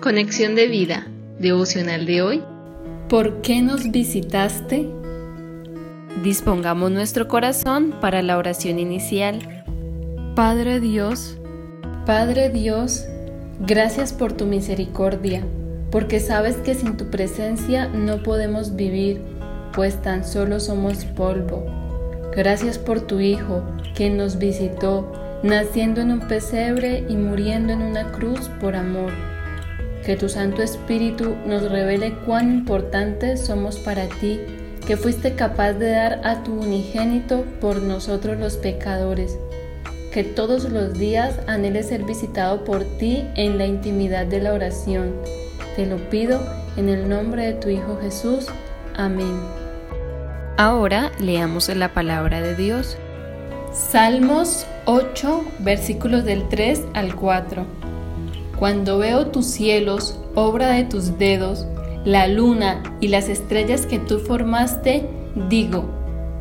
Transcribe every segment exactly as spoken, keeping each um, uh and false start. Conexión de Vida, devocional de hoy. ¿Por qué nos visitaste? Dispongamos nuestro corazón para la oración inicial. Padre Dios, Padre Dios, gracias por tu misericordia, porque sabes que sin tu presencia no podemos vivir, pues tan solo somos polvo. Gracias por tu Hijo, quien nos visitó, naciendo en un pesebre y muriendo en una cruz por amor. Que tu Santo Espíritu nos revele cuán importantes somos para ti, que fuiste capaz de dar a tu unigénito por nosotros los pecadores. Que todos los días anhele ser visitado por ti en la intimidad de la oración. Te lo pido en el nombre de tu Hijo Jesús. Amén. Ahora leamos la palabra de Dios. Salmos ocho, versículos del tres al cuatro. Cuando veo tus cielos, obra de tus dedos, la luna y las estrellas que tú formaste, digo,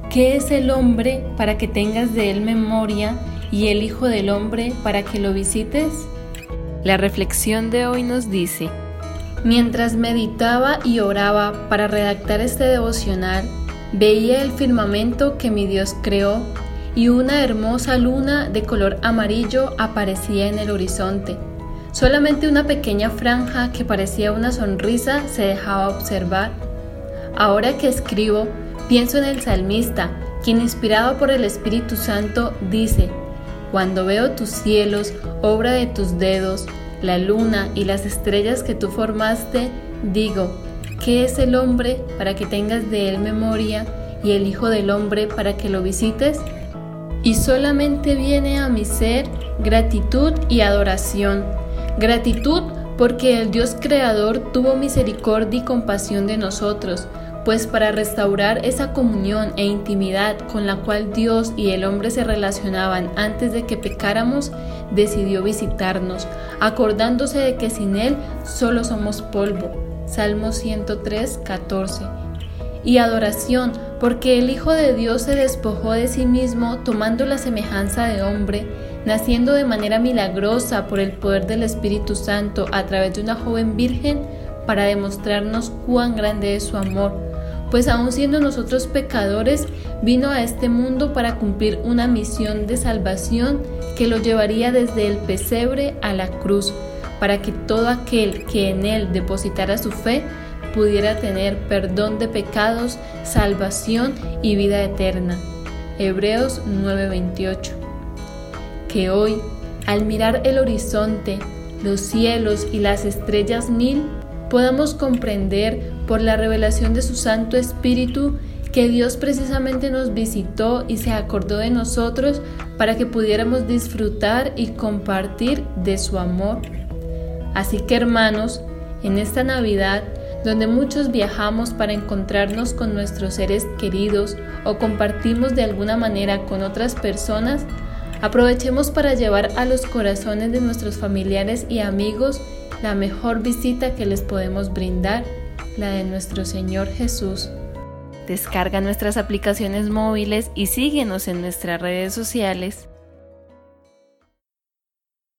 ¿qué es el hombre para que tengas de él memoria y el Hijo del Hombre para que lo visites? La reflexión de hoy nos dice: mientras meditaba y oraba para redactar este devocional, veía el firmamento que mi Dios creó y una hermosa luna de color amarillo aparecía en el horizonte. Solamente una pequeña franja que parecía una sonrisa se dejaba observar. Ahora que escribo, pienso en el salmista, quien inspirado por el Espíritu Santo dice: cuando veo tus cielos, obra de tus dedos, la luna y las estrellas que tú formaste, digo, ¿qué es el hombre para que tengas de él memoria y el Hijo del Hombre para que lo visites? Y solamente viene a mi ser gratitud y adoración. Gratitud porque el Dios Creador tuvo misericordia y compasión de nosotros, pues para restaurar esa comunión e intimidad con la cual Dios y el hombre se relacionaban antes de que pecáramos, decidió visitarnos, acordándose de que sin Él solo somos polvo. Salmo ciento tres, catorce. Y adoración, porque el Hijo de Dios se despojó de sí mismo, tomando la semejanza de hombre, naciendo de manera milagrosa por el poder del Espíritu Santo a través de una joven virgen, para demostrarnos cuán grande es su amor, pues aun siendo nosotros pecadores, vino a este mundo para cumplir una misión de salvación que lo llevaría desde el pesebre a la cruz, para que todo aquel que en él depositara su fe pudiera tener perdón de pecados, salvación y vida eterna. Hebreos nueve veintiocho. Que hoy, al mirar el horizonte, los cielos y las estrellas mil, podamos comprender por la revelación de su Santo Espíritu que Dios precisamente nos visitó y se acordó de nosotros para que pudiéramos disfrutar y compartir de su amor. Así que, hermanos, en esta Navidad, donde muchos viajamos para encontrarnos con nuestros seres queridos o compartimos de alguna manera con otras personas, aprovechemos para llevar a los corazones de nuestros familiares y amigos la mejor visita que les podemos brindar, la de nuestro Señor Jesús. Descarga nuestras aplicaciones móviles y síguenos en nuestras redes sociales.